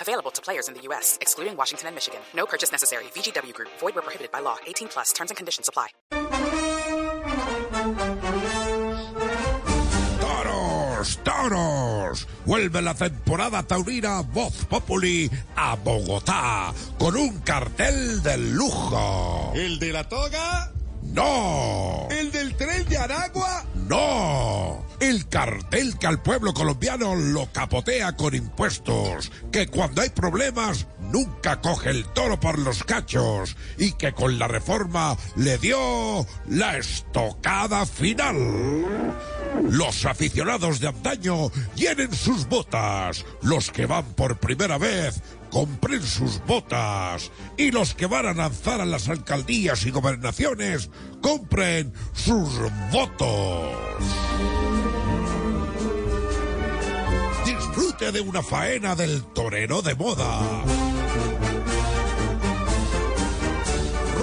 Available to players in the U.S., excluding Washington and Michigan. No purchase necessary. VGW Group. Void where prohibited by law. 18+. Terms and conditions apply. ¡Toros! Vuelve la temporada taurina Voz Populi a Bogotá con un cartel de lujo. ¿El de la toga? ¡No! ¿El del tren de Aragua? ¡No! El cartel que al pueblo colombiano lo capotea con impuestos, que cuando hay problemas nunca coge el toro por los cachos y que con la reforma le dio la estocada final. Los aficionados de antaño llenen sus botas, los que van por primera vez compren sus botas y los que van a lanzar a las alcaldías y gobernaciones compren sus votos. Disfrute de una faena del torero de moda,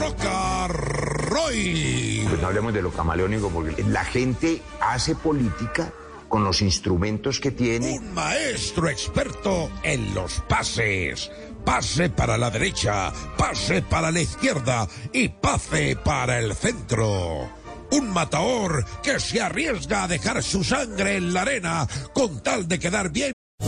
Roca Roy. Pues no hablemos de lo camaleónico, porque la gente hace política con los instrumentos que tiene. Un maestro experto en los pases. Pase para la derecha, pase para la izquierda y pase para el centro. Un matador que se arriesga a dejar su sangre en la arena con tal de quedar bien.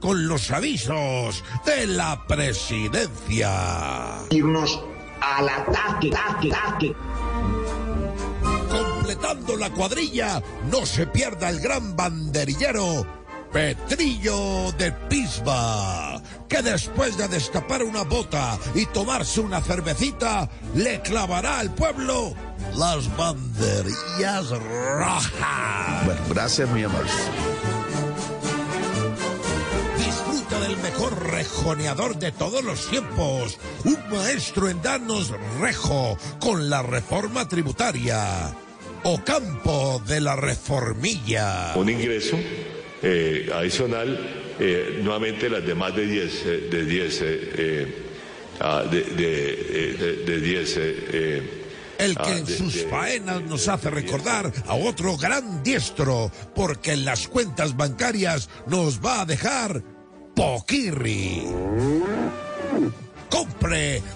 Con los avisos de la presidencia. Irnos al ataque. Completando la cuadrilla, no se pierda el gran banderillero Petrillo de Pisba, que después de destapar una bota y tomarse una cervecita, le clavará al pueblo las banderillas rojas. Bueno, gracias, mi amor. Disfruta del mejor rejoneador de todos los tiempos, un maestro en darnos rejo con la reforma tributaria o campo de la reformilla. Un ingreso adicional, nuevamente las de más de 10 el que en sus faenas nos hace recordar a otro gran diestro, porque en las cuentas bancarias nos va a dejar poquirri.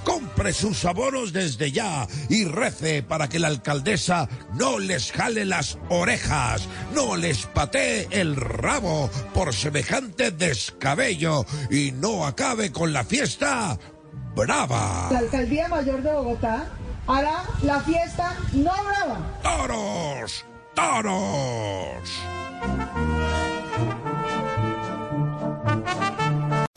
Compre sus abonos desde ya y rece para que la alcaldesa no les jale las orejas, no les patee el rabo por semejante descabello y no acabe con la fiesta brava. La Alcaldía Mayor de Bogotá hará la fiesta no brava. ¡Toros! ¡Toros!